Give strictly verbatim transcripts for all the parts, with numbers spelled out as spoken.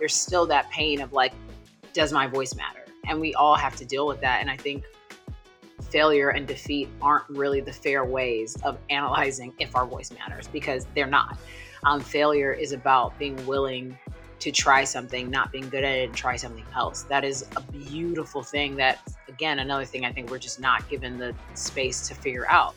there's still that pain of like, does my voice matter? And we all have to deal with that. And I think failure and defeat aren't really the fair ways of analyzing if our voice matters, because they're not. Um, failure is about being willing to try something, not being good at it, and try something else. That is a beautiful thing that, again, another thing I think we're just not given the space to figure out.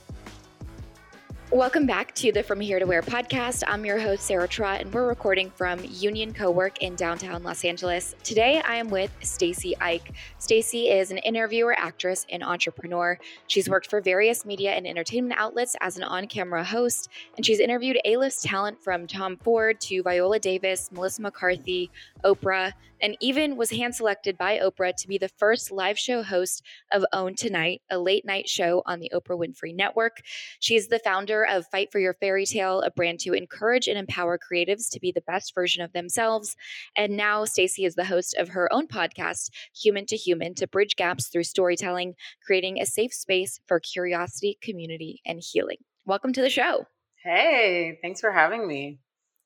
Welcome back to the From Here to Where podcast. I'm your host, Sarah Trott, and we're recording from Union Cowork in downtown Los Angeles. Today, I am with Stacy Ike. Stacy is an interviewer, actress, and entrepreneur. She's worked for various media and entertainment outlets as an on-camera host, and she's interviewed A-list talent from Tom Ford to Viola Davis, Melissa McCarthy, Oprah, and even was hand-selected by Oprah to be the first live show host of Own Tonight, a late-night show on the Oprah Winfrey Network. She is the founder of Fight for Your Fairy Tale, a brand to encourage and empower creatives to be the best version of themselves. And now Stacy is the host of her own podcast, Human to Human, to bridge gaps through storytelling, creating a safe space for curiosity, community, and healing. Welcome to the show. Hey, thanks for having me.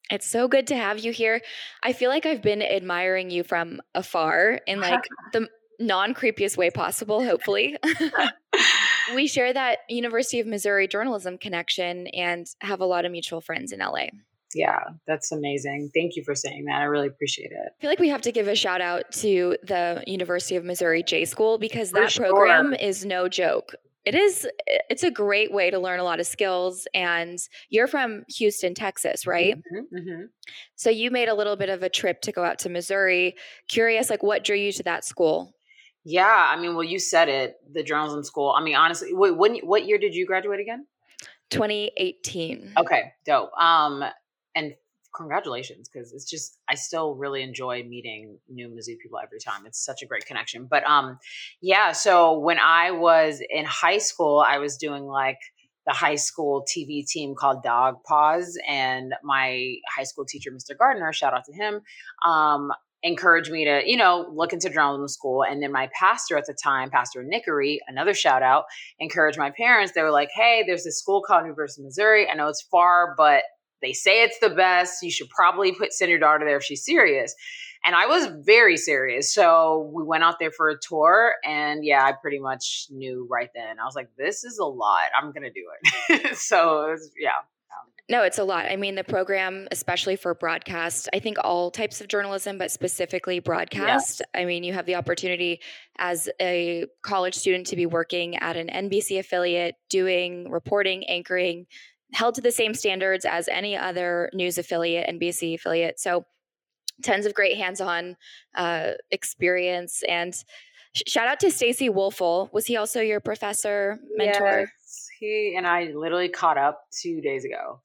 It's so good to have you here. I feel like I've been admiring you from afar in like the non-creepiest way possible, hopefully. We share that University of Missouri journalism connection and have a lot of mutual friends in L A. Yeah, that's amazing. Thank you for saying that. I really appreciate it. I feel like we have to give a shout out to the University of Missouri J School, because for that sure. program is no joke. It is. It's a great way to learn a lot of skills. And you're from Houston, Texas, right? Mm-hmm, mm-hmm. So you made a little bit of a trip to go out to Missouri. Curious, like what drew you to that school? Yeah. I mean, well, you said it, the journalism school. I mean, honestly, wait, when, what year did you graduate again? twenty eighteen. Okay. Dope. Um, and congratulations. Cause it's just, I still really enjoy meeting new Mizzou people every time. It's such a great connection. But, um, yeah. So when I was in high school, I was doing like the high school T V team called Dog Paws, and my high school teacher, Mister Gardner, shout out to him, um, encouraged me to, you know, look into journalism school. And then my pastor at the time, Pastor Nickery, another shout out, encouraged my parents. They were like, hey, there's this school called University of Missouri. I know it's far, but they say it's the best. You should probably put send your daughter there if she's serious. And I was very serious. So we went out there for a tour, and yeah, I pretty much knew right then. I was like, this is a lot. I'm going to do it. So it was, yeah. No, it's a lot. I mean, the program, especially for broadcast, I think all types of journalism, but specifically broadcast. Yeah. I mean, you have the opportunity as a college student to be working at an N B C affiliate, doing reporting, anchoring, held to the same standards as any other news affiliate, N B C affiliate. So tons of great hands-on uh, experience. And sh- shout out to Stacy Wolfel. Was he also your professor, mentor? Yes, he and I literally caught up two days ago.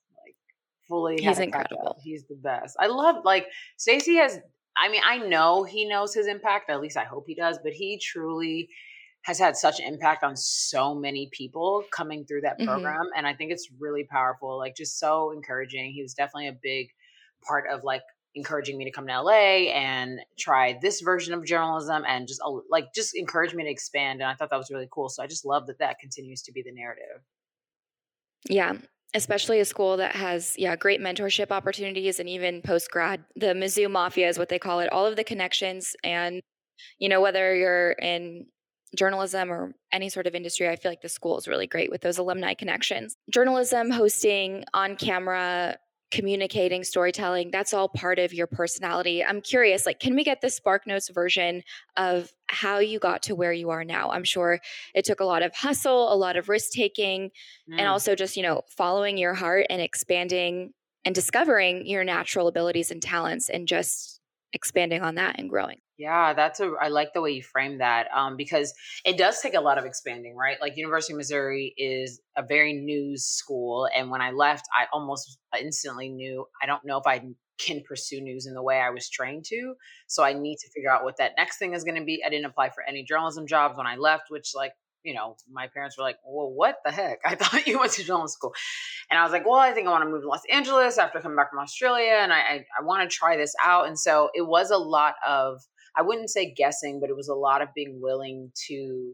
He's incredible. He's the best. I love, like, Stacy has, I mean, I know he knows his impact. At least I hope he does. But he truly has had such impact on so many people coming through that program. Mm-hmm. And I think it's really powerful, like just so encouraging. He was definitely a big part of like encouraging me to come to L A and try this version of journalism and just like just encouraged me to expand. And I thought that was really cool. So I just love that that continues to be the narrative. Yeah. Especially a school that has, yeah, great mentorship opportunities and even post-grad. The Mizzou Mafia is what they call it. All of the connections and, you know, whether you're in journalism or any sort of industry, I feel like the school is really great with those alumni connections. Journalism, hosting, on-camera, communicating, storytelling, that's all part of your personality. I'm curious, like, can we get the SparkNotes version of how you got to where you are now? I'm sure it took a lot of hustle, a lot of risk taking, mm. and also just, you know, following your heart and expanding and discovering your natural abilities and talents and just expanding on that and growing. Yeah, that's a, I like the way you frame that um, because it does take a lot of expanding, right? Like University of Missouri is a very news school. And when I left, I almost instantly knew, I don't know if I can pursue news in the way I was trained to. So I need to figure out what that next thing is going to be. I didn't apply for any journalism jobs when I left, which like, you know, my parents were like, well, what the heck? I thought you went to journalism school. And I was like, well, I think I want to move to Los Angeles after coming back from Australia. And I, I, I want to try this out. And so it was a lot of, I wouldn't say guessing, but it was a lot of being willing to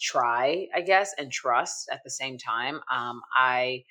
try, I guess, and trust at the same time. Um, I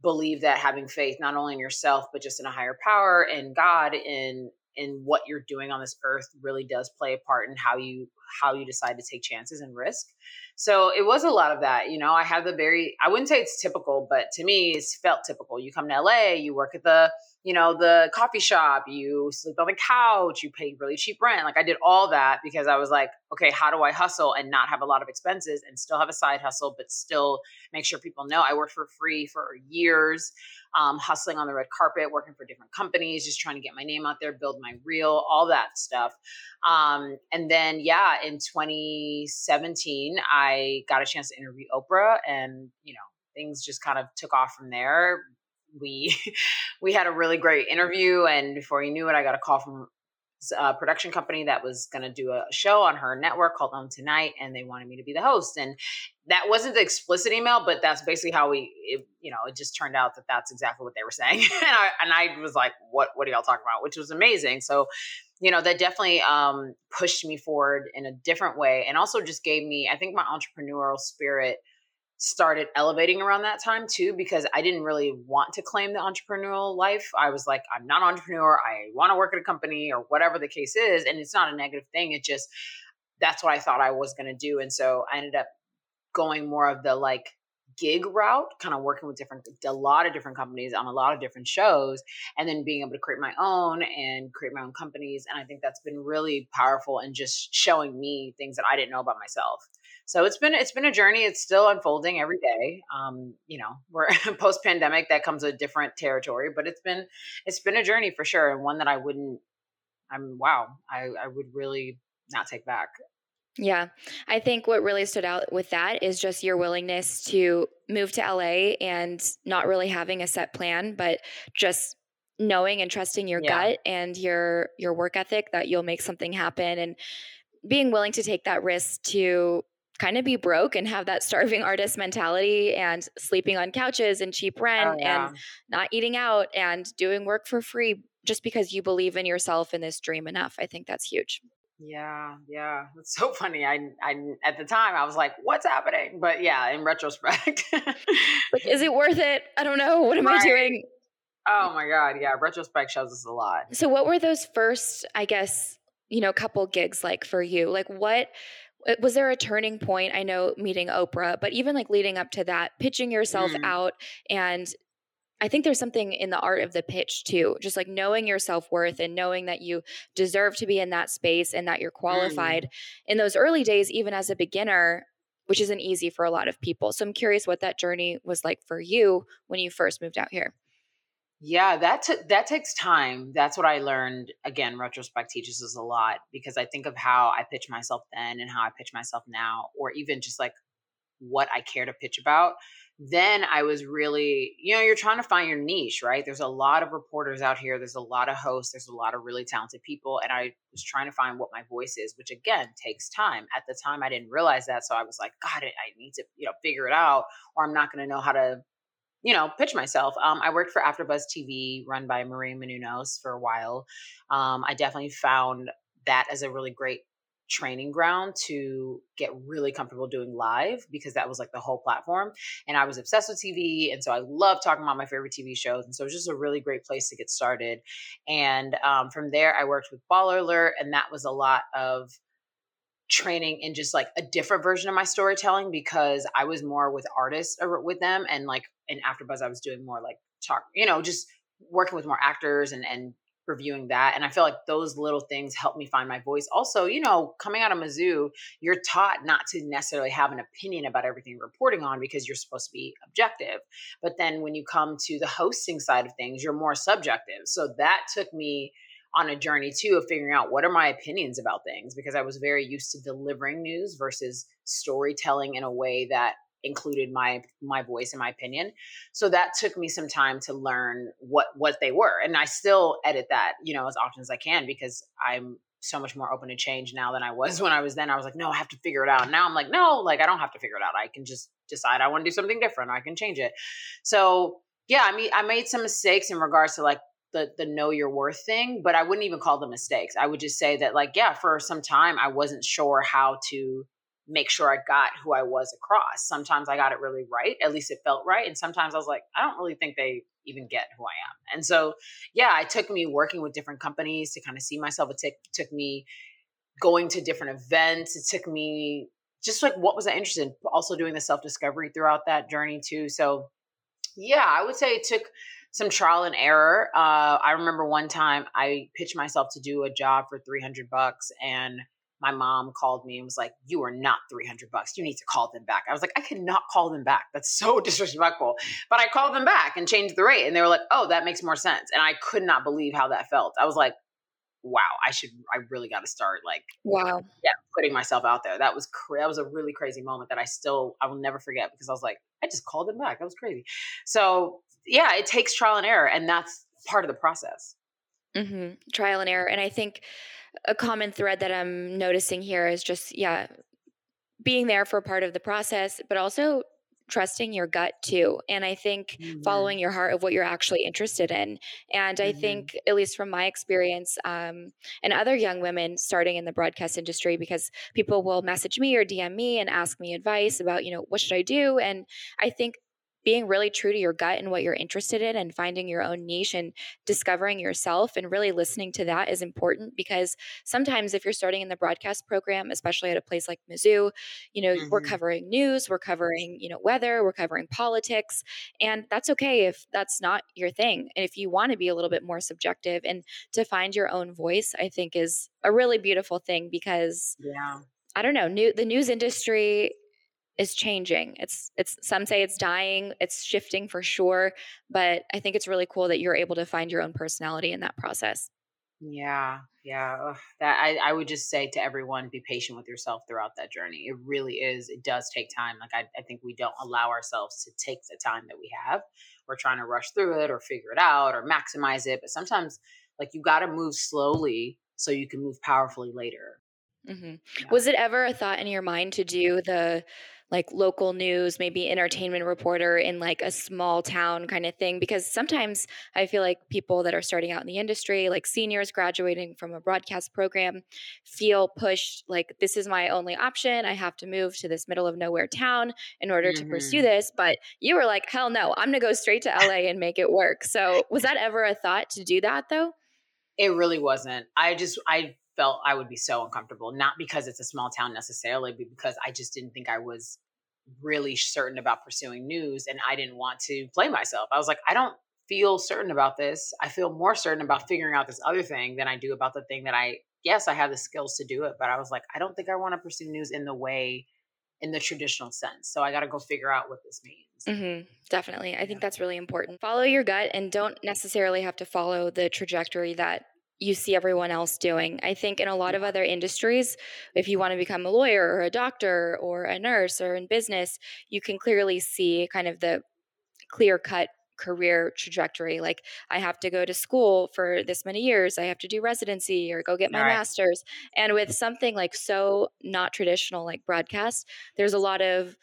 believe that having faith, not only in yourself, but just in a higher power, in God, in and what you're doing on this earth really does play a part in how you, how you decide to take chances and risk. So it was a lot of that. You know, I had the very, I wouldn't say it's typical, but to me it's felt typical. You come to L A, you work at the, you know, the coffee shop, you sleep on the couch, you pay really cheap rent. Like I did all that because I was like, okay, how do I hustle and not have a lot of expenses and still have a side hustle, but still make sure people know I worked for free for years, um, hustling on the red carpet, working for different companies, just trying to get my name out there, build my reel, all that stuff. Um, and then, yeah, in twenty seventeen, I got a chance to interview Oprah and, you know, things just kind of took off from there. We we had a really great interview, and before you knew it, I got a call from a production company that was going to do a show on her network called Own Tonight, and they wanted me to be the host. And that wasn't the explicit email, but that's basically how we, it, you know, it just turned out that that's exactly what they were saying. and, I, and I was like, what, what are y'all talking about? Which was amazing. So, you know, that definitely um, pushed me forward in a different way, and also just gave me, I think my entrepreneurial spirit started elevating around that time too, because I didn't really want to claim the entrepreneurial life. I was like, I'm not an entrepreneur. I want to work at a company or whatever the case is. And it's not a negative thing. It just, that's what I thought I was going to do. And so I ended up going more of the like gig route, kind of working with different, a lot of different companies on a lot of different shows, and then being able to create my own and create my own companies. And I think that's been really powerful and just showing me things that I didn't know about myself. So it's been, it's been a journey. It's still unfolding every day. Um, you know, we're post pandemic, that comes with different territory, but it's been, it's been a journey for sure. And one that I wouldn't, I'm wow. I, I would really not take back. Yeah. I think what really stood out with that is just your willingness to move to L A and not really having a set plan, but just knowing and trusting your yeah. gut and your, your work ethic that you'll make something happen, and being willing to take that risk to kind of be broke and have that starving artist mentality and sleeping on couches and cheap rent oh, yeah. and not eating out and doing work for free just because you believe in yourself and this dream enough. I think that's huge. Yeah. Yeah. It's so funny. I, I, at the time I was like, what's happening? But yeah, in retrospect, like, is it worth it? I don't know. What am right. I doing? Oh my God. Yeah. Retrospect shows us a lot. So what were those first, I guess, you know, couple gigs like for you? Like what, was there a turning point? I know meeting Oprah, but even like leading up to that, pitching yourself mm. out. And I think there's something in the art of the pitch too, just like knowing your self-worth and knowing that you deserve to be in that space and that you're qualified mm. in those early days, even as a beginner, which isn't easy for a lot of people. So I'm curious what that journey was like for you when you first moved out here. Yeah, that t- that takes time. That's what I learned. Again, retrospect teaches us a lot, because I think of how I pitch myself then and how I pitch myself now, or even just like what I care to pitch about. Then I was really, you know, you're trying to find your niche, right? There's a lot of reporters out here. There's a lot of hosts. There's a lot of really talented people. And I was trying to find what my voice is, which again, takes time. At the time, I didn't realize that. So I was like, God, I need to, you know, figure it out, or I'm not going to know how to, you know, pitch myself. Um, I worked for AfterBuzz T V, run by Marie Menounos, for a while. Um, I definitely found that as a really great training ground to get really comfortable doing live, because that was like the whole platform. And I was obsessed with T V. And so I love talking about my favorite T V shows. And so it was just a really great place to get started. And um, from there, I worked with Baller Alert, and that was a lot of training in just like a different version of my storytelling, because I was more with artists or with them. And like in AfterBuzz, I was doing more like talk, you know, just working with more actors and, and reviewing that. And I feel like those little things helped me find my voice. Also, you know, coming out of Mizzou, you're taught not to necessarily have an opinion about everything you're reporting on, because you're supposed to be objective. But then when you come to the hosting side of things, you're more subjective. So that took me on a journey too of figuring out what are my opinions about things, because I was very used to delivering news versus storytelling in a way that included my, my voice and my opinion. So that took me some time to learn what, what they were. And I still edit that, you know, as often as I can, because I'm so much more open to change now than I was when I was then. I was like, no, I have to figure it out. Now I'm like, no, like I don't have to figure it out. I can just decide I want to do something different. I can change it. So yeah, I mean, I made some mistakes in regards to like the, the know your worth thing, but I wouldn't even call them mistakes. I would just say that like, yeah, for some time, I wasn't sure how to make sure I got who I was across. Sometimes I got it really right. At least it felt right. And sometimes I was like, I don't really think they even get who I am. And so, yeah, it took me working with different companies to kind of see myself. It t- took me going to different events. It took me just like, what was I interested in? Also doing the self-discovery throughout that journey too. So yeah, I would say it took some trial and error. Uh, I remember one time I pitched myself to do a job for three hundred bucks, and my mom called me and was like, you are not three hundred bucks. You need to call them back. I was like, I could not call them back. That's so disrespectful. But I called them back and changed the rate. And they were like, oh, that makes more sense. And I could not believe how that felt. I was like, wow, I should, I really got to start like, wow, yeah, putting myself out there. That was, cra- that was a really crazy moment that I still, I will never forget, because I was like, I just called them back. That was crazy. So yeah, it takes trial and error, and that's part of the process. Mm-hmm. Trial and error. And I think a common thread that I'm noticing here is just, yeah, being there for part of the process, but also trusting your gut too. And I think mm-hmm. following your heart of what you're actually interested in. And mm-hmm. I think, at least from my experience, um, and other young women starting in the broadcast industry, because people will message me or D M me and ask me advice about, you know, what should I do? And I think being really true to your gut and what you're interested in, and finding your own niche and discovering yourself and really listening to that is important, because sometimes if you're starting in the broadcast program, especially at a place like Mizzou, you know, mm-hmm. we're covering news, we're covering, you know, weather, we're covering politics, and that's okay if that's not your thing. And if you want to be a little bit more subjective and to find your own voice, I think is a really beautiful thing, because yeah, I don't know, new, the news industry is changing. It's, it's, some say it's dying, it's shifting for sure. But I think it's really cool that you're able to find your own personality in that process. Yeah. Yeah. Ugh, that I, I would just say to everyone, be patient with yourself throughout that journey. It really is. It does take time. Like I, I think we don't allow ourselves to take the time that we have. We're trying to rush through it or figure it out or maximize it. But sometimes like you got to move slowly so you can move powerfully later. Mm-hmm. Yeah. Was it ever a thought in your mind to do the like local news, maybe entertainment reporter in like a small town kind of thing? Because sometimes I feel like people that are starting out in the industry, like seniors graduating from a broadcast program, feel pushed like, this is my only option. I have to move to this middle of nowhere town in order mm-hmm. to pursue this. But you were like, hell no, I'm going to go straight to L A and make it work. So was that ever a thought to do that though? It really wasn't. I just, I felt I would be so uncomfortable, not because it's a small town necessarily, but because I just didn't think I was really certain about pursuing news, and I didn't want to play myself. I was like, I don't feel certain about this. I feel more certain about figuring out this other thing than I do about the thing that I, yes, I have the skills to do it, but I was like, I don't think I want to pursue news in the way, in the traditional sense. So I got to go figure out what this means. Mm-hmm. Definitely. I think that's really important. Follow your gut and don't necessarily have to follow the trajectory that you see everyone else doing. I think in a lot of other industries, if you want to become a lawyer or a doctor or a nurse or in business, you can clearly see kind of the clear-cut career trajectory. Like, I have to go to school for this many years. I have to do residency or go get my All right. master's. And with something like so not traditional like broadcast, there's a lot of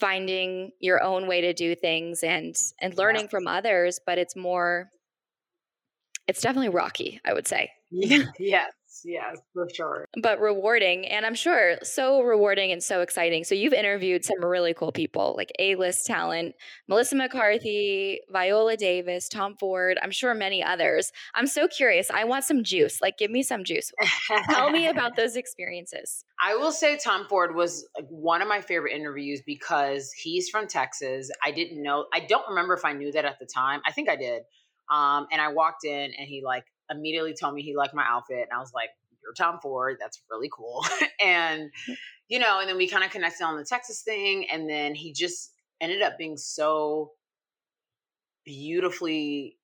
finding your own way to do things and and learning yeah. from others, but it's more... It's definitely rocky, I would say. Yes, yes, for sure. But rewarding, and I'm sure so rewarding and so exciting. So you've interviewed some really cool people, like A-list talent, Melissa McCarthy, Viola Davis, Tom Ford, I'm sure many others. I'm so curious. I want some juice. Like, give me some juice. Tell me about those experiences. I will say Tom Ford was one of my favorite interviews because he's from Texas. I didn't know. I don't remember if I knew that at the time. I think I did. Um, and I walked in and he like immediately told me he liked my outfit. And I was like, you're Tom Ford. That's really cool. And, you know, and then we kind of connected on the Texas thing. And then he just ended up being so beautifully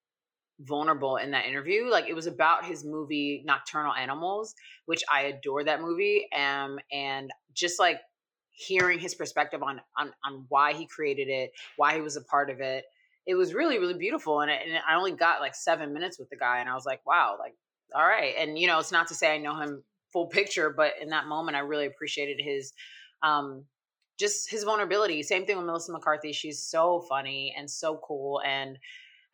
vulnerable in that interview. Like, it was about his movie, Nocturnal Animals, which I adore that movie. Um, and just like hearing his perspective on, on, on why he created it, why he was a part of it. It was really, really beautiful. And I, and I only got like seven minutes with the guy. And I was like, wow, like, all right. And, you know, it's not to say I know him full picture, but in that moment, I really appreciated his, um, just his vulnerability. Same thing with Melissa McCarthy. She's so funny and so cool. And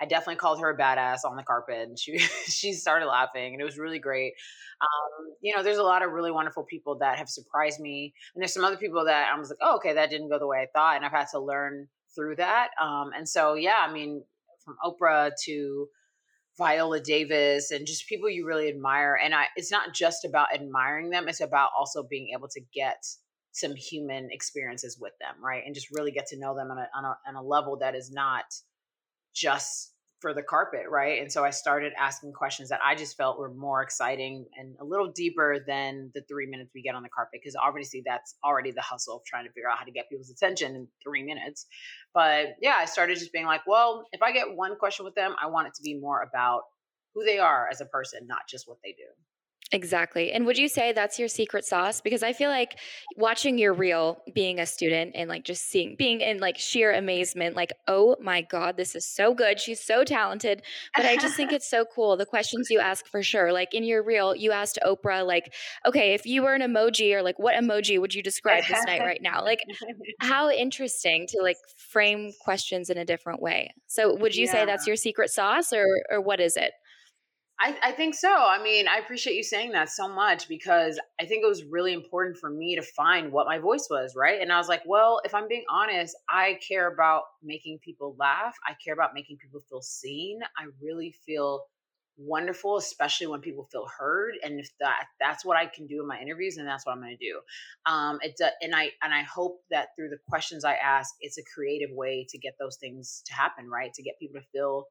I definitely called her a badass on the carpet, and she, she started laughing, and it was really great. Um, you know, there's a lot of really wonderful people that have surprised me. And there's some other people that I was like, oh, okay, that didn't go the way I thought. And I've had to learn through that. Um, and so, yeah, I mean, from Oprah to Viola Davis and just people you really admire. And I, it's not just about admiring them. It's about also being able to get some human experiences with them, right? And just really get to know them on a, on a, on a level that is not just for the carpet, right? And so I started asking questions that I just felt were more exciting and a little deeper than the three minutes we get on the carpet, because obviously that's already the hustle of trying to figure out how to get people's attention in three minutes. But yeah, I started just being like, well, if I get one question with them, I want it to be more about who they are as a person, not just what they do. Exactly. And would you say that's your secret sauce? Because I feel like watching your reel, being a student and like just seeing, being in like sheer amazement, like, oh my God, this is so good. She's so talented. But I just think it's so cool. The questions you ask for sure. Like in your reel, you asked Oprah, like, okay, if you were an emoji or like what emoji would you describe this night right now? Like how interesting to like frame questions in a different way. So would you yeah. say that's your secret sauce or or what is it? I, I think so. I mean, I appreciate you saying that so much because I think it was really important for me to find what my voice was, right? And I was like, well, if I'm being honest, I care about making people laugh. I care about making people feel seen. I really feel wonderful, especially when people feel heard. And if that that's what I can do in my interviews, then that's what I'm going to do. Um, it does, and I and I hope that through the questions I ask, it's a creative way to get those things to happen, right? To get people to feel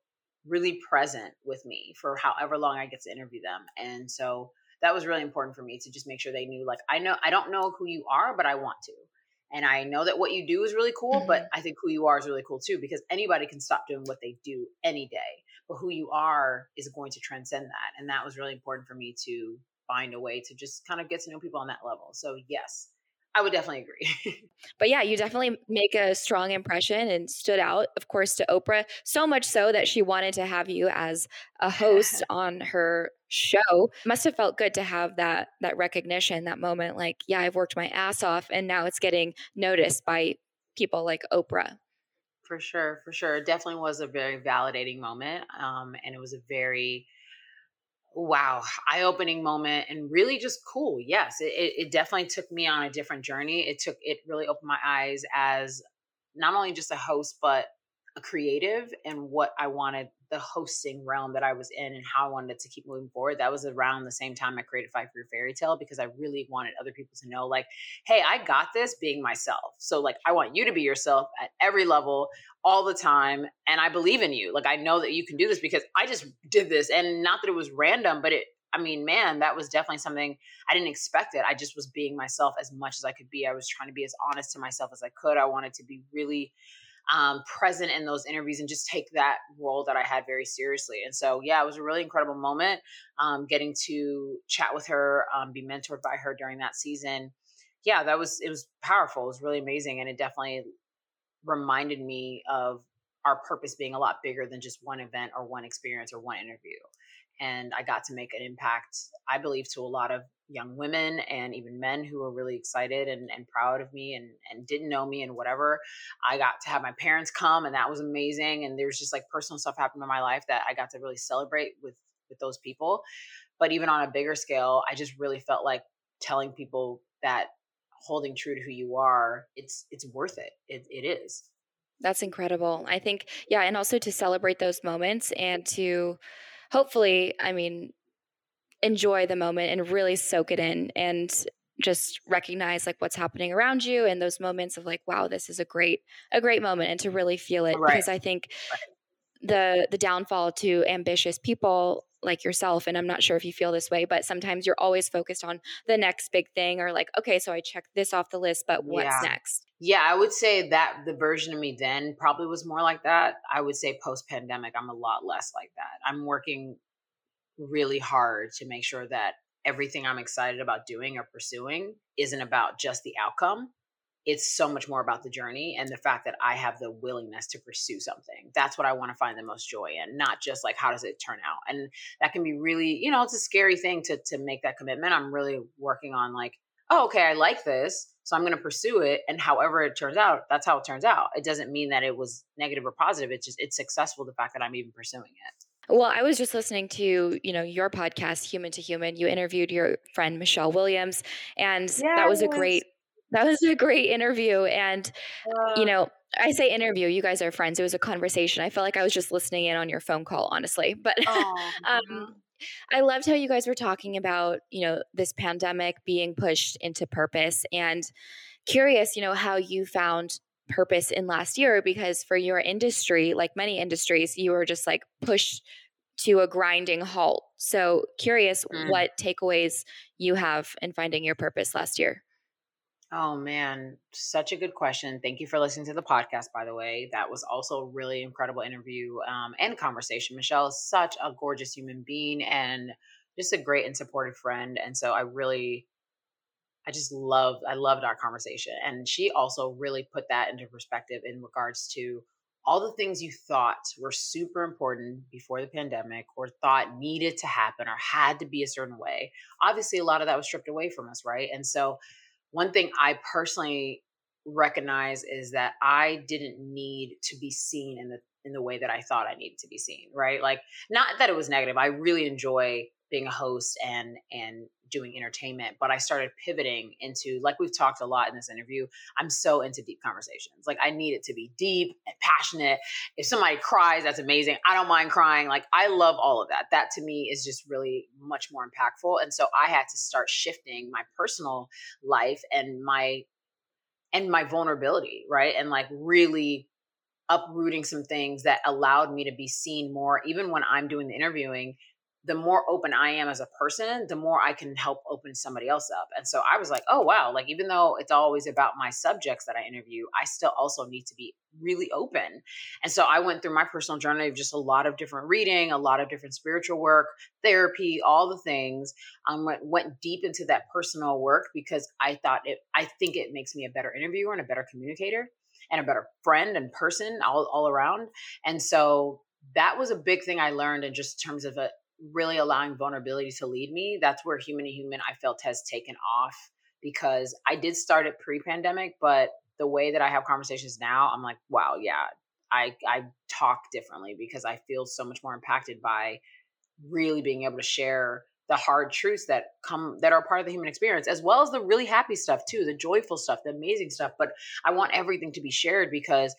really present with me for however long I get to interview them. And so that was really important for me to just make sure they knew, like, I know, I don't know who you are, but I want to. And I know that what you do is really cool, mm-hmm. but I think who you are is really cool too, because anybody can stop doing what they do any day, but who you are is going to transcend that. And that was really important for me to find a way to just kind of get to know people on that level. So yes, I would definitely agree. But yeah, you definitely make a strong impression and stood out, of course, to Oprah, so much so that she wanted to have you as a host on her show. Must have felt good to have that that recognition, that moment like, yeah, I've worked my ass off and now it's getting noticed by people like Oprah. For sure, for sure. It definitely was a very validating moment. Um, and it was a very wow, eye-opening moment and really just cool. Yes, it, it definitely took me on a different journey. It took, it really opened my eyes as not only just a host, but a creative and what I wanted, the hosting realm that I was in and how I wanted to keep moving forward. That was around the same time I created Fight for Your Fairy Tale because I really wanted other people to know like, hey, I got this being myself. So like, I want you to be yourself at every level all the time. And I believe in you. Like, I know that you can do this because I just did this and not that it was random, but it, I mean, man, that was definitely something I didn't expect it. I just was being myself as much as I could be. I was trying to be as honest to myself as I could. I wanted to be really Um, present in those interviews and just take that role that I had very seriously. And so, yeah, it was a really incredible moment um, getting to chat with her, um, be mentored by her during that season. Yeah, that was, it was powerful. It was really amazing. And it definitely reminded me of our purpose being a lot bigger than just one event or one experience or one interview. And I got to make an impact, I believe, to a lot of young women and even men who were really excited and, and proud of me and, and didn't know me and whatever. I got to have my parents come and that was amazing. And there's just like personal stuff happened in my life that I got to really celebrate with, with those people. But even on a bigger scale, I just really felt like telling people that holding true to who you are, it's, it's worth it. It, it is. That's incredible. I think, yeah. And also to celebrate those moments and to hopefully, I mean, enjoy the moment and really soak it in and just recognize like what's happening around you and those moments of like, wow, this is a great, a great moment and to really feel it. Right. Because I think the the downfall to ambitious people like yourself, and I'm not sure if you feel this way, but sometimes you're always focused on the next big thing or like, okay, so I checked this off the list, but what's yeah. next? Yeah, I would say that the version of me then probably was more like that. I would say post-pandemic, I'm a lot less like that. I'm working really hard to make sure that everything I'm excited about doing or pursuing isn't about just the outcome. It's so much more about the journey and the fact that I have the willingness to pursue something. That's what I want to find the most joy in, not just like, how does it turn out? And that can be really, you know, it's a scary thing to, to make that commitment. I'm really working on like, oh, okay, I like this. So I'm going to pursue it. And however it turns out, that's how it turns out. It doesn't mean that it was negative or positive. It's just, it's successful, the fact that I'm even pursuing it. Well, I was just listening to, you know, your podcast, Human to Human. You interviewed your friend, Michelle Williams, and yeah, that was a great, that was a great interview. And, uh, you know, I say interview. You guys are friends. It was a conversation. I felt like I was just listening in on your phone call, honestly. But oh, um, I loved how you guys were talking about, you know, this pandemic being pushed into purpose, and curious, you know, how you found purpose in last year, because for your industry, like many industries, you were just like pushed to a grinding halt. So curious mm. what takeaways you have in finding your purpose last year. Oh man, such a good question. Thank you for listening to the podcast, by the way. That was also a really incredible interview um, and conversation. Michelle is such a gorgeous human being and just a great and supportive friend. And so I really, I just loved, I loved our conversation. And she also really put that into perspective in regards to all the things you thought were super important before the pandemic or thought needed to happen or had to be a certain way. Obviously, a lot of that was stripped away from us, right? And so one thing I personally recognize is that I didn't need to be seen in the in the way that I thought I needed to be seen, right? Like, not that it was negative. I really enjoy being a host and and doing entertainment, but I started pivoting into, like we've talked a lot in this interview, I'm so into deep conversations. Like, I need it to be deep and passionate. If somebody cries, that's amazing. I don't mind crying. Like, I love all of that. That to me is just really much more impactful. And so I had to start shifting my personal life and my, and my vulnerability, right? And like really uprooting some things that allowed me to be seen more, even when I'm doing the interviewing. The more open I am as a person, the more I can help open somebody else up. And so I was like, oh, wow. Like, even though it's always about my subjects that I interview, I still also need to be really open. And so I went through my personal journey of just a lot of different reading, a lot of different spiritual work, therapy, all the things. I um, went, went deep into that personal work because I thought it, I think it makes me a better interviewer and a better communicator and a better friend and person all, all around. And so that was a big thing I learned in just terms of a, really allowing vulnerability to lead me. That's where Human to Human, I felt, has taken off, because I did start it pre-pandemic, but the way that I have conversations now, I'm like, wow, yeah, I, I talk differently because I feel so much more impacted by really being able to share the hard truths that come, that are part of the human experience, as well as the really happy stuff too, the joyful stuff, the amazing stuff. But I want everything to be shared because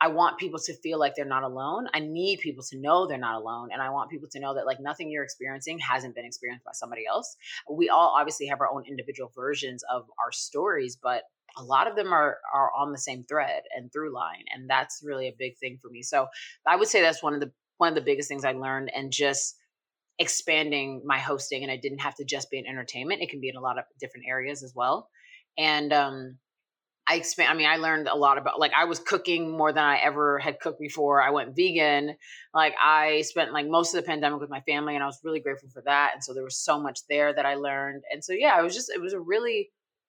I want people to feel like they're not alone. I need people to know they're not alone. And I want people to know that like nothing you're experiencing hasn't been experienced by somebody else. We all obviously have our own individual versions of our stories, but a lot of them are, are on the same thread and through line. And that's really a big thing for me. So I would say that's one of the, one of the biggest things I learned, and just expanding my hosting. And I didn't have to just be in entertainment. It can be in a lot of different areas as well. And, um, I expand, I mean, I learned a lot about, like, I was cooking more than I ever had cooked before. I went vegan. Like, I spent like most of the pandemic with my family, and I was really grateful for that. And so there was so much there that I learned. And so, yeah, it was just, it was a really,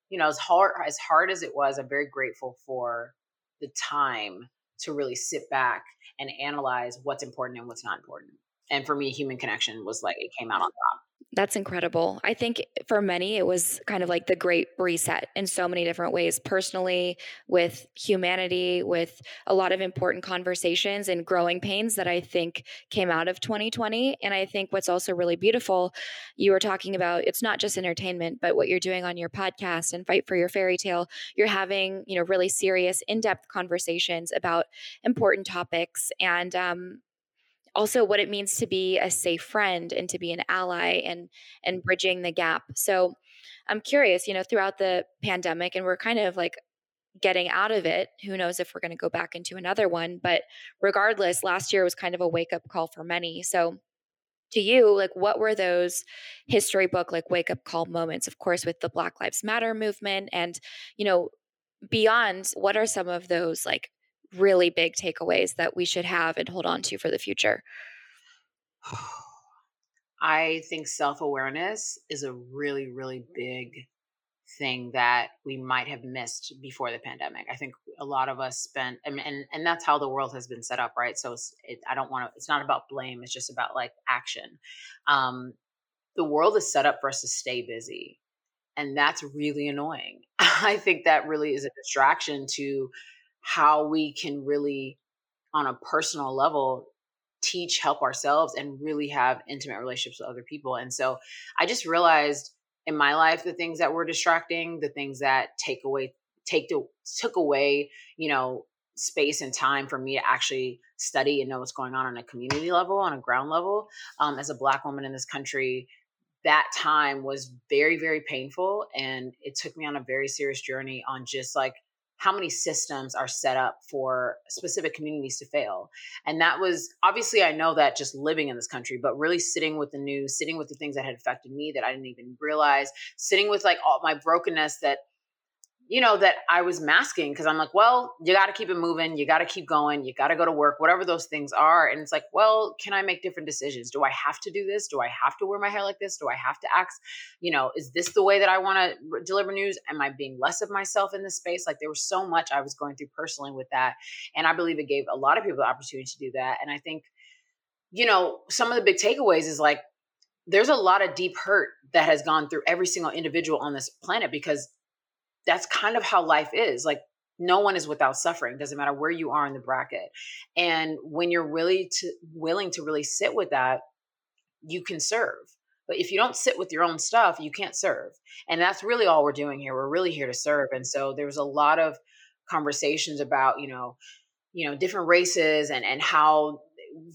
you know, as hard, as hard as it was, I'm very grateful for the time to really sit back and analyze what's important and what's not important. And for me, human connection was like, it came out on top. That's incredible. I think for many, it was kind of like the great reset in so many different ways, personally, with humanity, with a lot of important conversations and growing pains that I think came out of twenty twenty. And I think what's also really beautiful, you were talking about, it's not just entertainment, but what you're doing on your podcast and Fight for Your Fairy Tale, you're having, you know, really serious, in-depth conversations about important topics, and, um, also what it means to be a safe friend and to be an ally, and and bridging the gap. So I'm curious, you know, throughout the pandemic, and we're kind of like getting out of it, who knows if we're going to go back into another one, but regardless, last year was kind of a wake-up call for many. So to you, like, what were those history book, like, wake-up call moments, of course, with the Black Lives Matter movement, and, you know, beyond, what are some of those, like, really big takeaways that we should have and hold on to for the future? I think self-awareness is a really, really big thing that we might have missed before the pandemic. I think a lot of us spent, and and, and that's how the world has been set up, right? So it's, it, I don't want to, it's not about blame. It's just about like action. Um, the world is set up for us to stay busy. And that's really annoying. I think that really is a distraction to how we can really, on a personal level, teach, help ourselves, and really have intimate relationships with other people. And so I just realized in my life, the things that were distracting, the things that take away, take to, took away, you know, space and time for me to actually study and know what's going on on a community level, on a ground level. Um, as a Black woman in this country, that time was very, very painful. And it took me on a very serious journey on just like how many systems are set up for specific communities to fail. And that was, obviously I know that just living in this country, but really sitting with the news, sitting with the things that had affected me that I didn't even realize, sitting with like all my brokenness that, you know, that I was masking because I'm like, well, you got to keep it moving. You got to keep going. You got to go to work, whatever those things are. And it's like, well, can I make different decisions? Do I have to do this? Do I have to wear my hair like this? Do I have to act, you know, is this the way that I want to re- deliver news? Am I being less of myself in this space? Like there was so much I was going through personally with that. And I believe it gave a lot of people the opportunity to do that. And I think, you know, some of the big takeaways is like, there's a lot of deep hurt that has gone through every single individual on this planet because that's kind of how life is. Like no one is without suffering. Doesn't matter where you are in the bracket. And when you're really to, willing to really sit with that, you can serve. But if you don't sit with your own stuff, you can't serve. And that's really all we're doing here. We're really here to serve. And so there was a lot of conversations about, you know, you know, different races and, and how,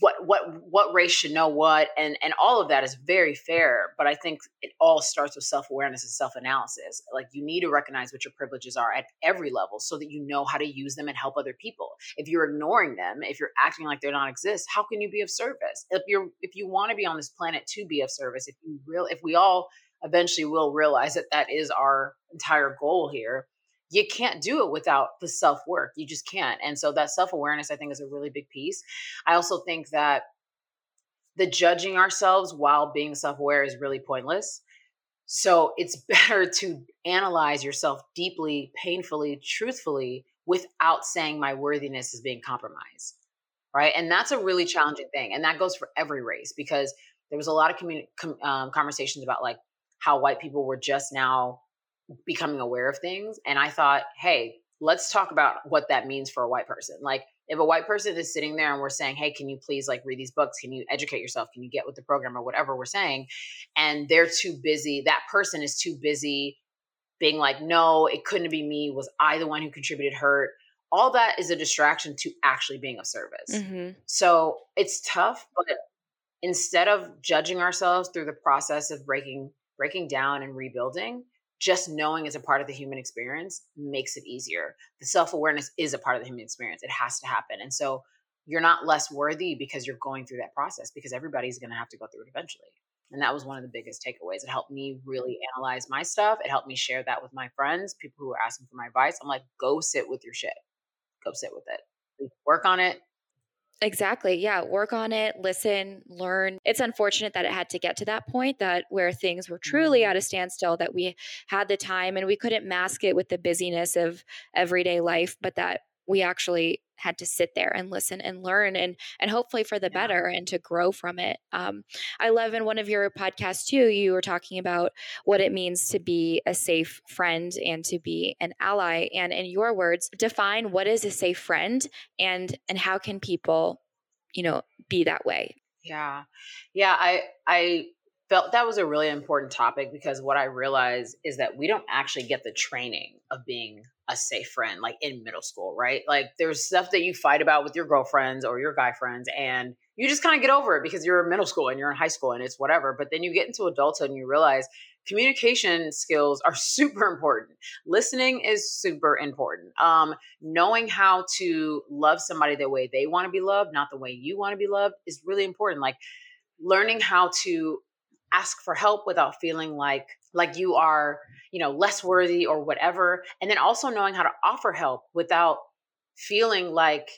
what, what, what race should know what. And, and all of that is very fair, but I think it all starts with self-awareness and self-analysis. Like you need to recognize what your privileges are at every level so that you know how to use them and help other people. If you're ignoring them, if you're acting like they don't exist, how can you be of service? If you're, if you want to be on this planet to be of service, if you real, if we all eventually will realize that that is our entire goal here, you can't do it without the self-work. You just can't. And so that self-awareness, I think, is a really big piece. I also think that the judging ourselves while being self-aware is really pointless. So it's better to analyze yourself deeply, painfully, truthfully, without saying my worthiness is being compromised, right? And that's a really challenging thing. And that goes for every race because there was a lot of communi- com- um, conversations about like how white people were just now becoming aware of things. And I thought, hey, let's talk about what that means for a white person. Like if a white person is sitting there and we're saying, hey, can you please like read these books? Can you educate yourself? Can you get with the program or whatever we're saying? And they're too busy. That person is too busy being like, no, it couldn't be me. Was I the one who contributed hurt? All that is a distraction to actually being of service. Mm-hmm. So it's tough, but instead of judging ourselves through the process of breaking, breaking down and rebuilding, just knowing it's a part of the human experience makes it easier. The self-awareness is a part of the human experience. It has to happen. And so you're not less worthy because you're going through that process because everybody's going to have to go through it eventually. And that was one of the biggest takeaways. It helped me really analyze my stuff. It helped me share that with my friends, people who were asking for my advice. I'm like, go sit with your shit. Go sit with it. Work on it. Exactly. Yeah. Work on it, listen, learn. It's unfortunate that it had to get to that point that where things were truly at a standstill, that we had the time and we couldn't mask it with the busyness of everyday life, but that we actually had to sit there and listen and learn and and hopefully for the yeah. better and to grow from it. Um, I love in one of your podcasts too, you were talking about what it means to be a safe friend and to be an ally. And in your words, define what is a safe friend and and how can people, you know, be that way? Yeah. Yeah. I I felt that was a really important topic because what I realized is that we don't actually get the training of being a safe friend, like in middle school, right? Like there's stuff that you fight about with your girlfriends or your guy friends and you just kind of get over it because you're in middle school and you're in high school and it's whatever. But then you get into adulthood and you realize communication skills are super important. Listening is super important. Um, knowing how to love somebody the way they want to be loved, not the way you want to be loved is really important. Like learning how to ask for help without feeling like, like you are, you know, less worthy or whatever. And then also knowing how to offer help without feeling like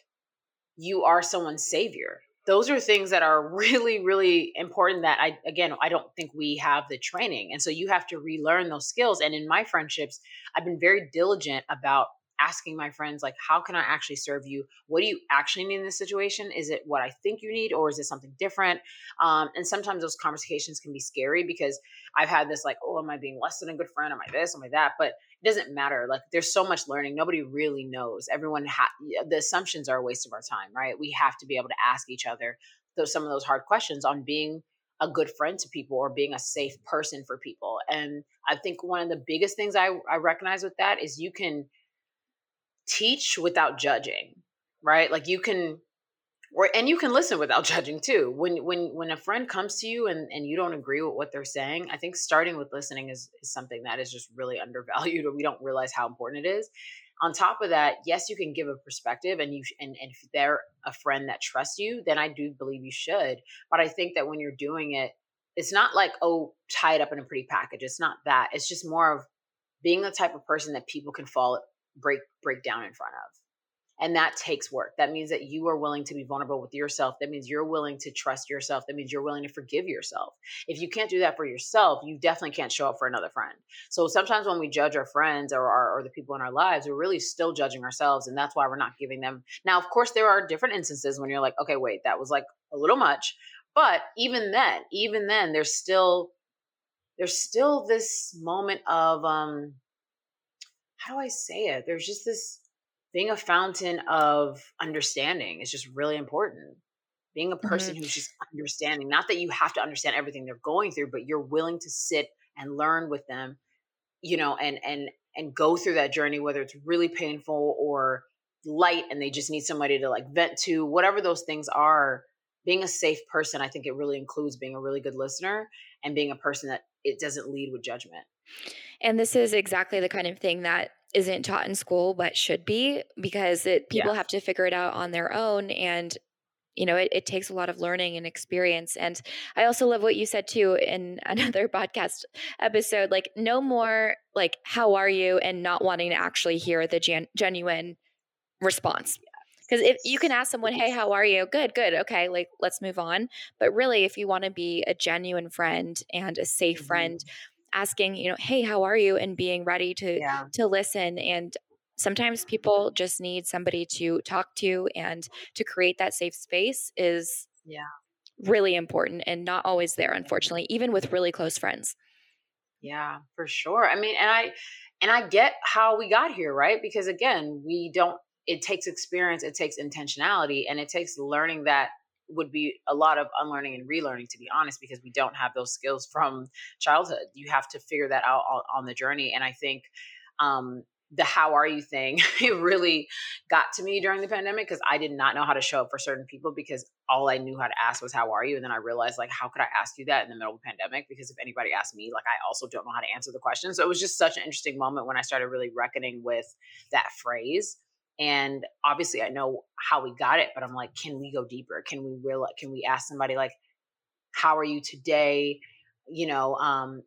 you are someone's savior. Those are things that are really, really important that I, again, I don't think we have the training. And so you have to relearn those skills. And in my friendships, I've been very diligent about asking my friends, like, how can I actually serve you? What do you actually need in this situation? Is it what I think you need? Or is it something different? Um, and sometimes those conversations can be scary because I've had this like, oh, am I being less than a good friend? Am I this? Am I that? But it doesn't matter. Like there's so much learning. Nobody really knows. Everyone, ha- the assumptions are a waste of our time, right? We have to be able to ask each other those, some of those hard questions on being a good friend to people or being a safe person for people. And I think one of the biggest things I, I recognize with that is you can teach without judging. right? Like you can, or, and you can listen without judging too. When when when a friend comes to you and, and you don't agree with what they're saying, I think starting with listening is, is something that is just really undervalued, or we don't realize how important it is. On top of that, yes, you can give a perspective, and you and, and if they're a friend that trusts you, then I do believe you should. But I think that when you're doing it, it's not like, oh, tie it up in a pretty package. It's not that. It's just more of being the type of person that people can fall, break, break down in front of. And that takes work. That means that you are willing to be vulnerable with yourself. That means you're willing to trust yourself. That means you're willing to forgive yourself. If you can't do that for yourself, you definitely can't show up for another friend. So sometimes when we judge our friends or, our, or the people in our lives, we're really still judging ourselves. And that's why we're not giving them. Now, of course, there are different instances when you're like, okay, wait, that was like a little much. But even then, even then, there's still, there's still this moment of, um, how do I say it? There's just this, being a fountain of understanding is just really important. Being a person mm-hmm. who's just understanding, not that you have to understand everything they're going through, but you're willing to sit and learn with them, you know, and, and, and go through that journey, whether it's really painful or light and they just need somebody to like vent to, whatever those things are. Being a safe person, I think it really includes being a really good listener and being a person that it doesn't lead with judgment. And this is exactly the kind of thing that isn't taught in school, but should be, because it, people yeah. have to figure it out on their own. And, you know, it, it takes a lot of learning and experience. And I also love what you said too, in another podcast episode, like no more like, how are you? And not wanting to actually hear the gen- genuine response. Because if you can ask someone, hey, how are you? Good, good. Okay, like let's move on. But really, if you want to be a genuine friend and a safe mm-hmm. friend, asking, you know, hey, how are you? And being ready to yeah. to listen. And sometimes people just need somebody to talk to, and to create that safe space is yeah. really important and not always there, unfortunately, even with really close friends. Yeah, for sure. I mean, and I and I get how we got here, right? Because again, we don't it takes experience, it takes intentionality, and it takes learning that would be a lot of unlearning and relearning, to be honest, because we don't have those skills from childhood. You have to figure that out on the journey. And I think um, the how are you thing, it really got to me during the pandemic, because I did not know how to show up for certain people, because all I knew how to ask was, how are you? And then I realized, like, how could I ask you that in the middle of the pandemic? Because if anybody asked me, like, I also don't know how to answer the question. So it was just such an interesting moment when I started really reckoning with that phrase. And obviously I know how we got it, but I'm like, can we go deeper? Can we real? Can we ask somebody like, how are you today? You know, um,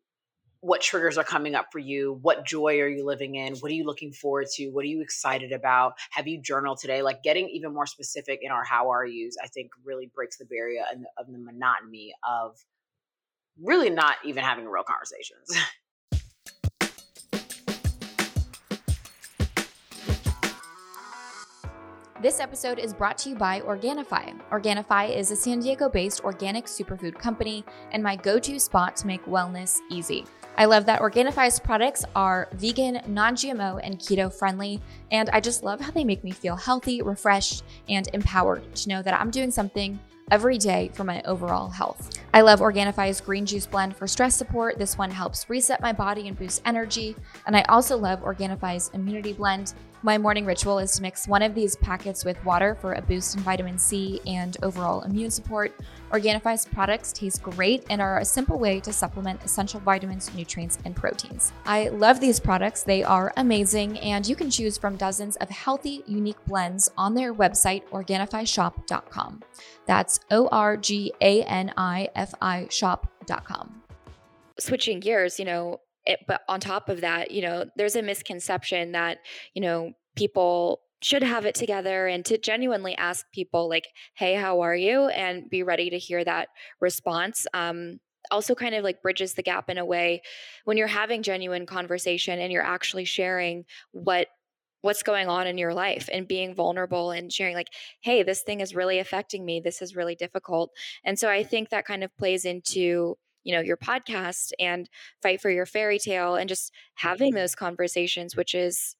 what triggers are coming up for you? What joy are you living in? What are you looking forward to? What are you excited about? Have you journaled today? Like getting even more specific in our how are yous, I think really breaks the barrier and of the monotony of really not even having real conversations. This episode is brought to you by Organifi. Organifi is a San Diego-based organic superfood company and my go-to spot to make wellness easy. I love that Organifi's products are vegan, non-G M O, and keto-friendly, and I just love how they make me feel healthy, refreshed, and empowered to know that I'm doing something every day for my overall health. I love Organifi's green juice blend for stress support. This one helps reset my body and boost energy. And I also love Organifi's immunity blend. My morning ritual is to mix one of these packets with water for a boost in vitamin C and overall immune support. Organifi's products taste great and are a simple way to supplement essential vitamins, nutrients, and proteins. I love these products. They are amazing, and you can choose from dozens of healthy, unique blends on their website, Organifi Shop dot com. That's O R G A N I F I shop dot com. Switching gears, you know, it, but on top of that, you know, there's a misconception that, you know, people should have it together, and to genuinely ask people like, hey, how are you? And be ready to hear that response. Um, also kind of like bridges the gap in a way when you're having genuine conversation and you're actually sharing what what's going on in your life, and being vulnerable and sharing like, hey, this thing is really affecting me. This is really difficult. And so I think that kind of plays into, you know, your podcast and Fight for Your Fairy Tale and just having those conversations, which is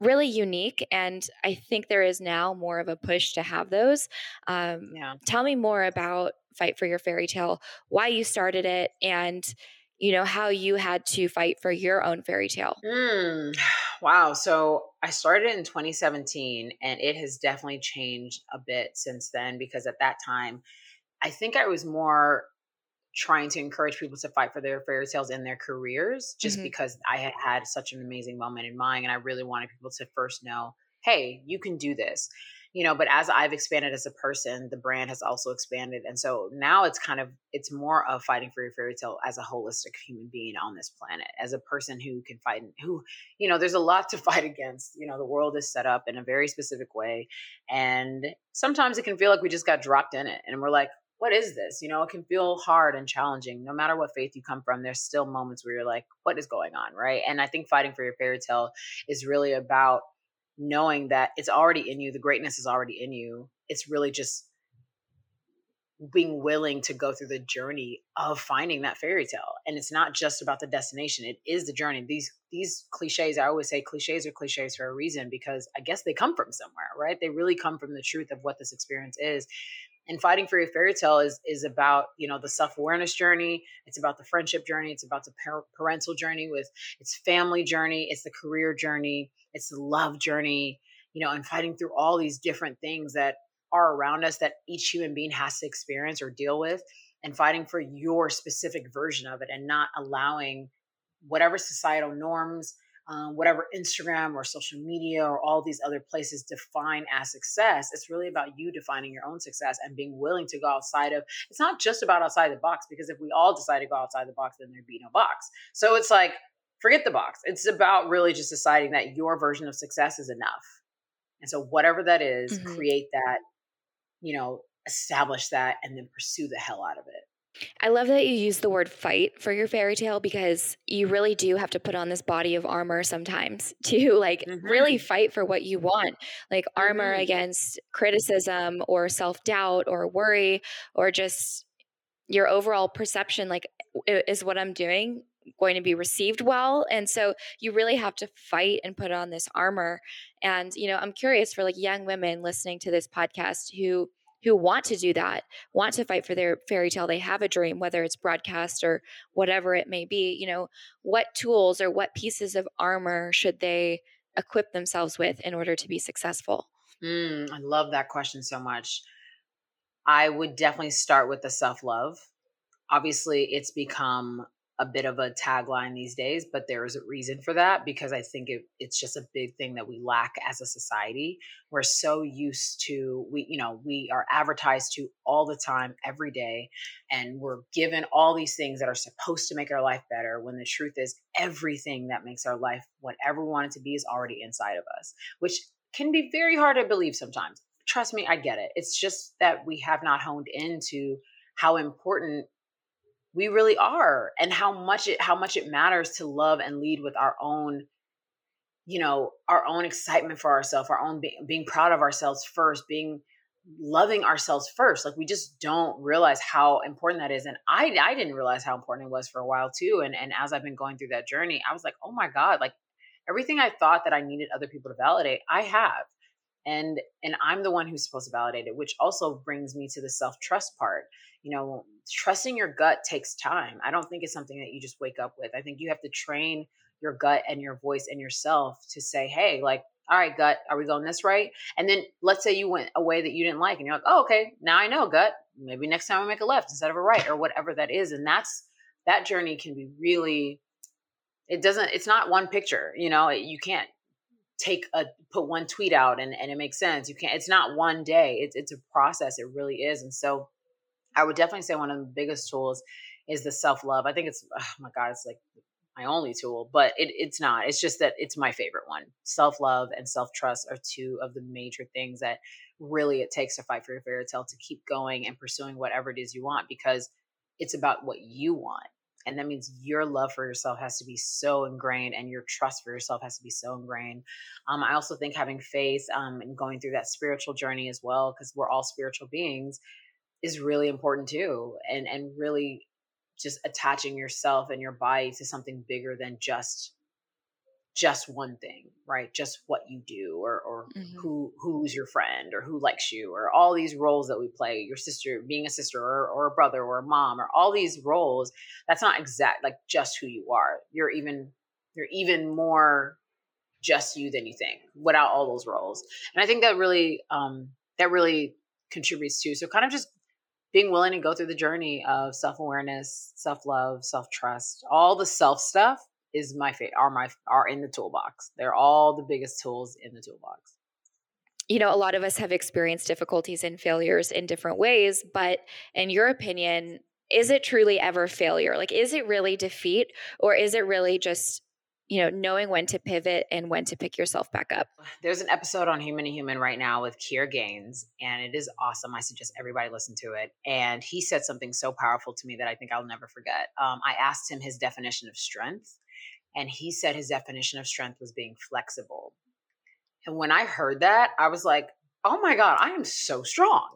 really unique. And I think there is now more of a push to have those. Um, yeah. Tell me more about Fight for Your Fairy Tale, why you started it, and you know, how you had to fight for your own fairy tale. Mm, wow. So I started in twenty seventeen, and it has definitely changed a bit since then, because at that time, I think I was more trying to encourage people to fight for their fairy tales in their careers, just mm-hmm. because I had had such an amazing moment in mind. And I really wanted people to first know, hey, you can do this, you know, but as I've expanded as a person, the brand has also expanded. And so now it's kind of, it's more of fighting for your fairy tale as a holistic human being on this planet, as a person who can fight and who, you know, there's a lot to fight against. You know, the world is set up in a very specific way. And sometimes it can feel like we just got dropped in it and we're like, what is this? You know, it can feel hard and challenging. No matter what faith you come from, there's still moments where you're like, what is going on? Right. And I think fighting for your fairy tale is really about knowing that it's already in you. The greatness is already in you. It's really just being willing to go through the journey of finding that fairy tale. And it's not just about the destination. It is the journey. These, these cliches, I always say cliches are cliches for a reason, because I guess they come from somewhere, right? They really come from the truth of what this experience is. And fighting for your fairy tale is, is about, you know, the self-awareness journey. It's about the friendship journey. It's about the par- parental journey with its family journey. It's the career journey. It's the love journey, you know, and fighting through all these different things that are around us that each human being has to experience or deal with, and fighting for your specific version of it and not allowing whatever societal norms, um, whatever Instagram or social media or all these other places define as success. It's really about you defining your own success and being willing to go outside of, it's not just about outside the box, because if we all decide to go outside the box, then there'd be no box. So it's like, forget the box. It's about really just deciding that your version of success is enough. And so whatever that is, mm-hmm. create that, you know, establish that, and then pursue the hell out of it. I love that you use the word fight for your fairy tale, because you really do have to put on this body of armor sometimes to like mm-hmm. really fight for what you want, like armor mm-hmm. against criticism or self-doubt or worry, or just your overall perception, like, is what I'm doing going to be received well? And so you really have to fight and put on this armor. And, you know, I'm curious for like young women listening to this podcast who, who want to do that, want to fight for their fairy tale. They have a dream, whether it's broadcast or whatever it may be, you know, what tools or what pieces of armor should they equip themselves with in order to be successful? Mm, I love that question so much. I would definitely start with the self-love. Obviously, it's become a bit of a tagline these days, but there is a reason for that, because I think it, it's just a big thing that we lack as a society. We're so used to, we, you know, we are advertised to all the time, every day, and we're given all these things that are supposed to make our life better, when the truth is everything that makes our life whatever we want it to be is already inside of us, which can be very hard to believe sometimes. Trust me, I get it. It's just that we have not honed into how important we really are, and how much it, how much it matters to love and lead with our own, you know, our own excitement for ourselves, our own be- being proud of ourselves first, being loving ourselves first. Like, we just don't realize how important that is. And I, I didn't realize how important it was for a while too. And, and as I've been going through that journey, I was like, oh my God, like everything I thought that I needed other people to validate, I have. And, and I'm the one who's supposed to validate it, which also brings me to the self-trust part. You know, trusting your gut takes time. I don't think it's something that you just wake up with. I think you have to train your gut and your voice and yourself to say, hey, like, all right, gut, are we going this right? And then let's say you went a way that you didn't like, and you're like, oh, okay, now I know, gut, maybe next time I make a left instead of a right, or whatever that is. And that's, that journey can be really, it doesn't, it's not one picture, you know, you can't take a, put one tweet out and, and it makes sense. You can't, it's not one day. It's, it's a process. It really is. And so I would definitely say one of the biggest tools is the self-love. I think it's, oh my God, it's like my only tool, but it, it's not, it's just that it's my favorite one. Self-love and self-trust are two of the major things that really it takes to fight for your fairy tale, to keep going and pursuing whatever it is you want, because it's about what you want. And that means your love for yourself has to be so ingrained, and your trust for yourself has to be so ingrained. Um, I also think having faith um, and going through that spiritual journey as well, because we're all spiritual beings, is really important too. And, and really just attaching yourself and your body to something bigger than just just one thing, right? Just what you do, or or mm-hmm. who who's your friend, or who likes you, or all these roles that we play, your sister, being a sister or, or a brother or a mom, or all these roles. That's not exact, like just who you are. You're even, you're even more just you than you think without all those roles. And I think that really, um, that really contributes to, so kind of just being willing to go through the journey of self-awareness, self-love, self-trust, all the self stuff is my favorite, are my, are in the toolbox. They're all the biggest tools in the toolbox. You know, a lot of us have experienced difficulties and failures in different ways, but in your opinion, is it truly ever failure? Like, is it really defeat, or is it really just, you know, knowing when to pivot and when to pick yourself back up? There's an episode on Human to Human right now with Keir Gaines, and it is awesome. I suggest everybody listen to it. And he said something so powerful to me that I think I'll never forget. Um, I asked him his definition of strength, and he said his definition of strength was being flexible. And when I heard that, I was like, oh my God, I am so strong.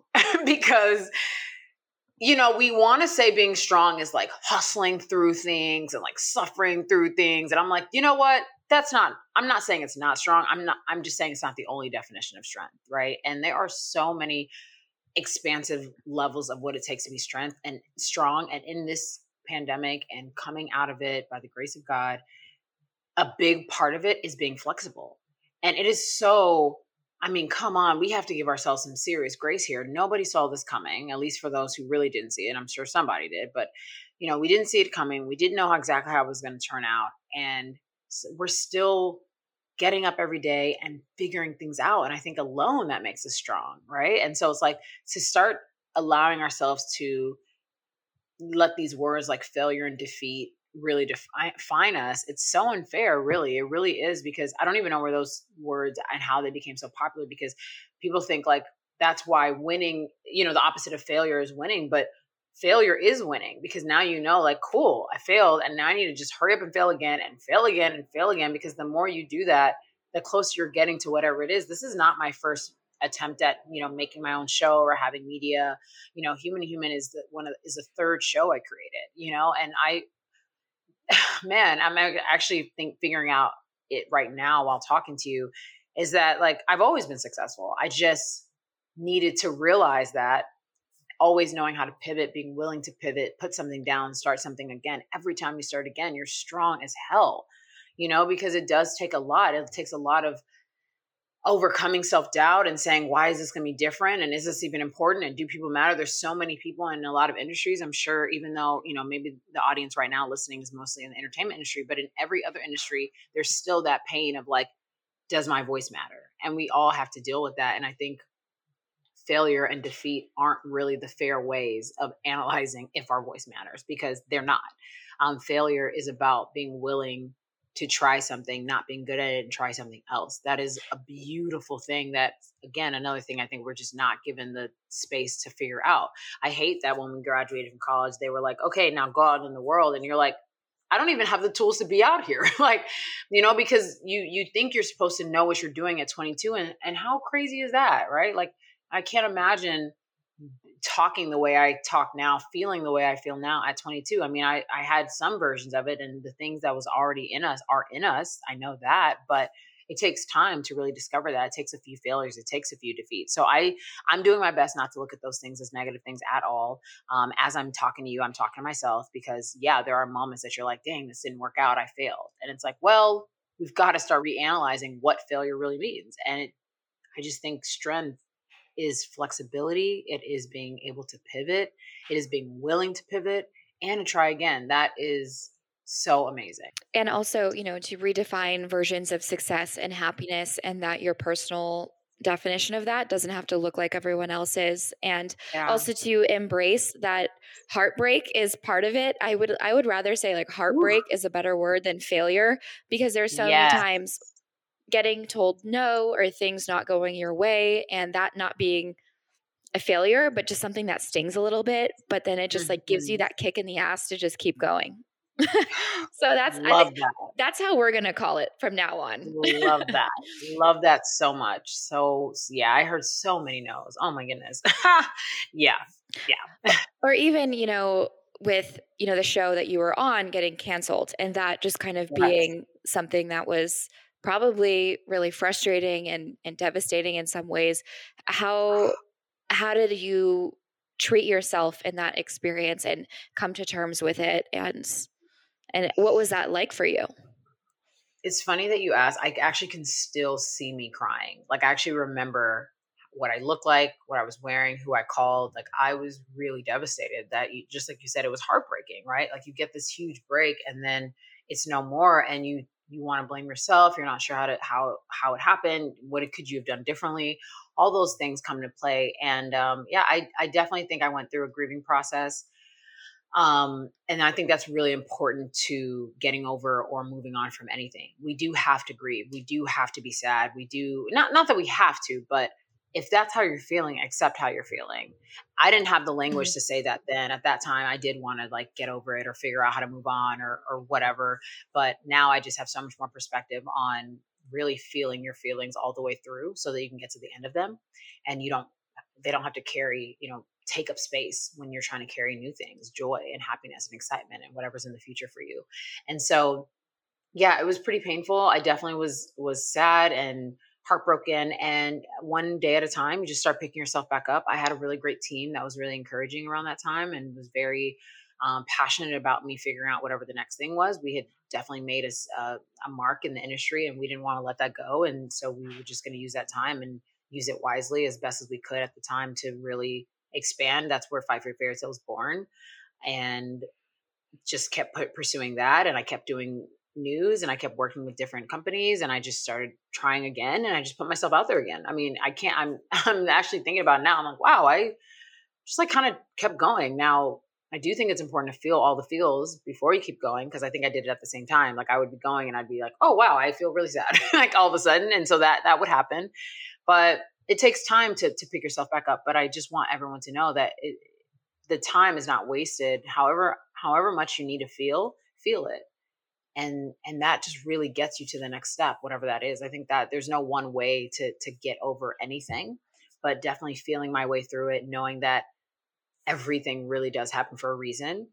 Because, you know, we want to say being strong is like hustling through things and like suffering through things. And I'm like, you know what? That's not, I'm not saying it's not strong. I'm not, I'm just saying it's not the only definition of strength, right? And there are so many expansive levels of what it takes to be strength and strong. And in this pandemic and coming out of it by the grace of God, a big part of it is being flexible. And it is so, I mean, come on, we have to give ourselves some serious grace here. Nobody saw this coming, at least for those who really didn't see it. I'm sure somebody did, but you know, we didn't see it coming. We didn't know how exactly how it was going to turn out. And we're still getting up every day and figuring things out. And I think alone that makes us strong, right? And so it's like to start allowing ourselves to let these words like failure and defeat really define us. It's so unfair, really. It really is, because I don't even know where those words and how they became so popular, because people think like that's why winning, you know, the opposite of failure is winning, but failure is winning, because now you know, like, cool, I failed, and now I need to just hurry up and fail again and fail again and fail again, because the more you do that, the closer you're getting to whatever it is. This is not my first attempt at, you know, making my own show or having media. You know, Human to Human is the, one of is the third show I created, you know, and I, man, I'm actually think figuring out it right now while talking to you is that like, I've always been successful. I just needed to realize that, always knowing how to pivot, being willing to pivot, put something down, start something again. Every time you start again, you're strong as hell, you know, because it does take a lot. It takes a lot of overcoming self-doubt and saying, why is this going to be different? And is this even important? And do people matter? There's so many people in a lot of industries, I'm sure, even though, you know, maybe the audience right now listening is mostly in the entertainment industry, but in every other industry, there's still that pain of like, does my voice matter? And we all have to deal with that. And I think failure and defeat aren't really the fair ways of analyzing if our voice matters, because they're not. Um, failure is about being willing to try something, not being good at it, and try something else. That is a beautiful thing that, again, another thing I think we're just not given the space to figure out. I hate that when we graduated from college, they were like, okay, now go out in the world. And you're like, I don't even have the tools to be out here. Like, you know, because you you think you're supposed to know what you're doing at twenty-two. And, and how crazy is that, right? Like, I can't imagine talking the way I talk now, feeling the way I feel now at twenty-two. I mean, I, I had some versions of it, and the things that was already in us are in us. I know that, but it takes time to really discover that. It takes a few failures. It takes a few defeats. So I, I'm doing my best not to look at those things as negative things at all. Um, as I'm talking to you, I'm talking to myself, because yeah, there are moments that you're like, dang, this didn't work out. I failed. And it's like, well, we've got to start reanalyzing what failure really means. And it, I just think strength is flexibility. It is being able to pivot. It is being willing to pivot and to try again. That is so amazing. And also, you know, to redefine versions of success and happiness, and that your personal definition of that doesn't have to look like everyone else's. And yeah. also to embrace that heartbreak is part of it. I would, I would rather say like heartbreak Ooh. Is a better word than failure, because there's so yes. many times getting told no, or things not going your way, and that not being a failure, but just something that stings a little bit, but then it just mm-hmm. like gives you that kick in the ass to just keep going. So that's, I think that. that's how we're going to call it from now on. Love that. Love that so much. So yeah, I heard so many no's. Oh my goodness. yeah. Yeah. Or even, you know, with, you know, the show that you were on getting canceled, and that just kind of yes. being something that was probably really frustrating and, and devastating in some ways. How, how did you treat yourself in that experience and come to terms with it? And, and what was that like for you? It's funny that you asked. I actually can still see me crying. Like, I actually remember what I looked like, what I was wearing, who I called. Like, I was really devastated that you, just like you said, it was heartbreaking, right? Like, you get this huge break and then it's no more. And you, you want to blame yourself. You're not sure how to, how, how it happened. What could you have done differently? All those things come to play. And, um, yeah, I, I definitely think I went through a grieving process. Um, and I think that's really important to getting over or moving on from anything. We do have to grieve. We do have to be sad. We do not, not that we have to, but if that's how you're feeling, accept how you're feeling. I didn't have the language mm-hmm. to say that then. At that time, I did want to like get over it or figure out how to move on or or whatever. But now I just have so much more perspective on really feeling your feelings all the way through so that you can get to the end of them. And you don't, they don't have to carry, you know, take up space when you're trying to carry new things, joy and happiness and excitement and whatever's in the future for you. And so, yeah, it was pretty painful. I definitely was, was sad and heartbroken, and one day at a time, you just start picking yourself back up. I had a really great team that was really encouraging around that time and was very um, passionate about me figuring out whatever the next thing was. We had definitely made a, uh, a mark in the industry, and we didn't want to let that go. And so we were just going to use that time and use it wisely as best as we could at the time to really expand. That's where Fight for Your Fairy Tale was born, and just kept p- pursuing that. And I kept doing news and I kept working with different companies, and I just started trying again, and I just put myself out there again. I mean, I can't, I'm, I'm actually thinking about it now. I'm like, wow, I just like kind of kept going. Now I do think it's important to feel all the feels before you keep going. Cause I think I did it at the same time. Like I would be going and I'd be like, oh wow, I feel really sad like all of a sudden. And so that, that would happen, but it takes time to, to pick yourself back up. But I just want everyone to know that it, the time is not wasted. However, however much you need to feel, feel it. And, and that just really gets you to the next step, whatever that is. I think that there's no one way to, to get over anything, but definitely feeling my way through it, knowing that everything really does happen for a reason,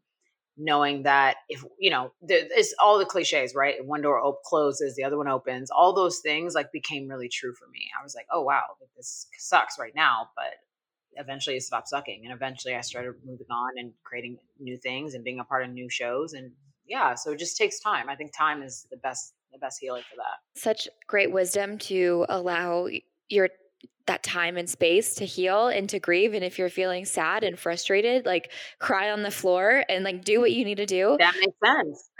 knowing that if, you know, there, it's all the cliches, right? One door op- closes, the other one opens, all those things like became really true for me. I was like, oh wow, this sucks right now, but eventually it stopped sucking. And eventually I started moving on and creating new things and being a part of new shows. And yeah, so it just takes time. I think time is the best, the best healer for that. Such great wisdom to allow your that time and space to heal and to grieve. And if you're feeling sad and frustrated, like cry on the floor and like do what you need to do. That makes sense.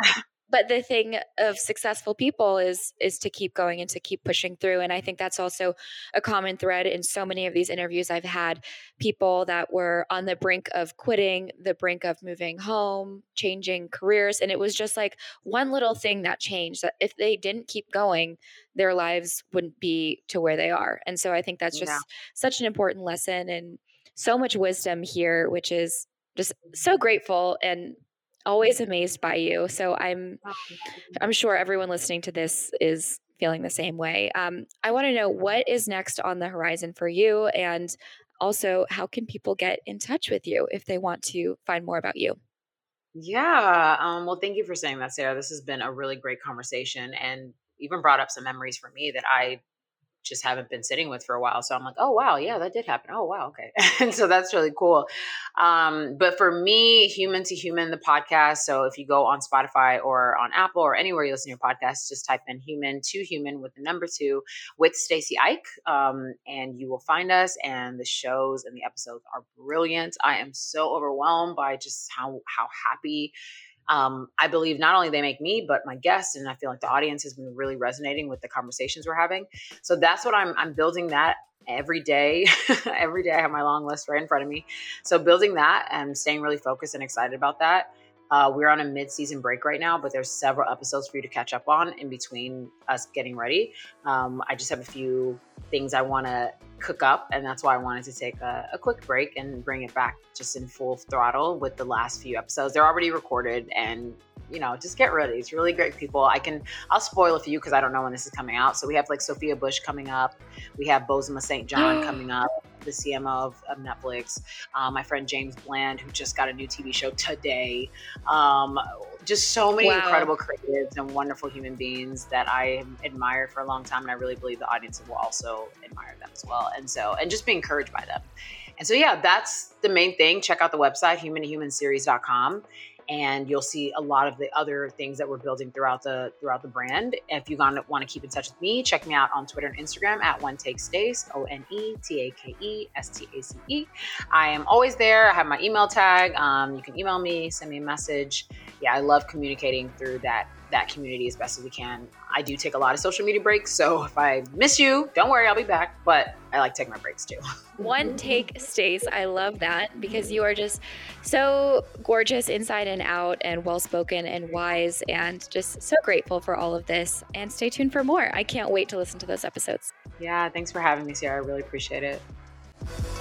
But the thing of successful people is is to keep going and to keep pushing through. And I think that's also a common thread in so many of these interviews I've had, people that were on the brink of quitting, the brink of moving home, changing careers. And it was just like one little thing that changed, that if they didn't keep going, their lives wouldn't be to where they are. And so I think that's just yeah. such an important lesson and so much wisdom here, which is just so grateful and always amazed by you. So I'm, I'm sure everyone listening to this is feeling the same way. Um, I want to know what is next on the horizon for you, and also how can people get in touch with you if they want to find more about you? Yeah. Um, well, thank you for saying that, Sarah. This has been a really great conversation, and even brought up some memories for me that I just haven't been sitting with for a while. So I'm like, oh wow, yeah, that did happen. Oh wow, okay. And so that's really cool. Um, but for me, Human to Human, the podcast. So if you go on Spotify or on Apple or anywhere you listen to your podcast, just type in Human to Human with the number two with Stacy Ike, um, and you will find us. And the shows and the episodes are brilliant. I am so overwhelmed by just how how happy. Um, I believe not only they make me, but my guests, and I feel like the audience has been really resonating with the conversations we're having. So that's what I'm, I'm building that every day. Every day I have my long list right in front of me. So building that and staying really focused and excited about that. Uh, we're on a mid-season break right now, but there's several episodes for you to catch up on in between us getting ready. Um, I just have a few things I want to cook up, and that's why I wanted to take a, a quick break and bring it back just in full throttle with the last few episodes. They're already recorded, and you know, just get ready. It's really great people. I can, I'll spoil a few because I don't know when this is coming out. So we have like Sophia Bush coming up. We have Bozoma Saint John coming up, the C M O of, of Netflix, um, my friend James Bland, who just got a new T V show today. Um, just so many wow. incredible creatives and wonderful human beings that I admire for a long time. And I really believe the audience will also admire them as well. And so, and just be encouraged by them. And so, yeah, that's the main thing. Check out the website, human to human series dot com. And you'll see a lot of the other things that we're building throughout the throughout the brand. If you want to keep in touch with me, check me out on Twitter and Instagram at One Take Stace, O N E T A K E S T A C E. I am always there. I have my email tag. Um, you can email me, send me a message. Yeah, I love communicating through that that community as best as we can. I do take a lot of social media breaks, so if I miss you, don't worry, I'll be back, but I like taking my breaks too. One Take Stace, I love that, because you are just so gorgeous inside and out and well-spoken and wise, and just so grateful for all of this. And stay tuned for more. I can't wait to listen to those episodes. Yeah, thanks for having me, Sarah. I really appreciate it.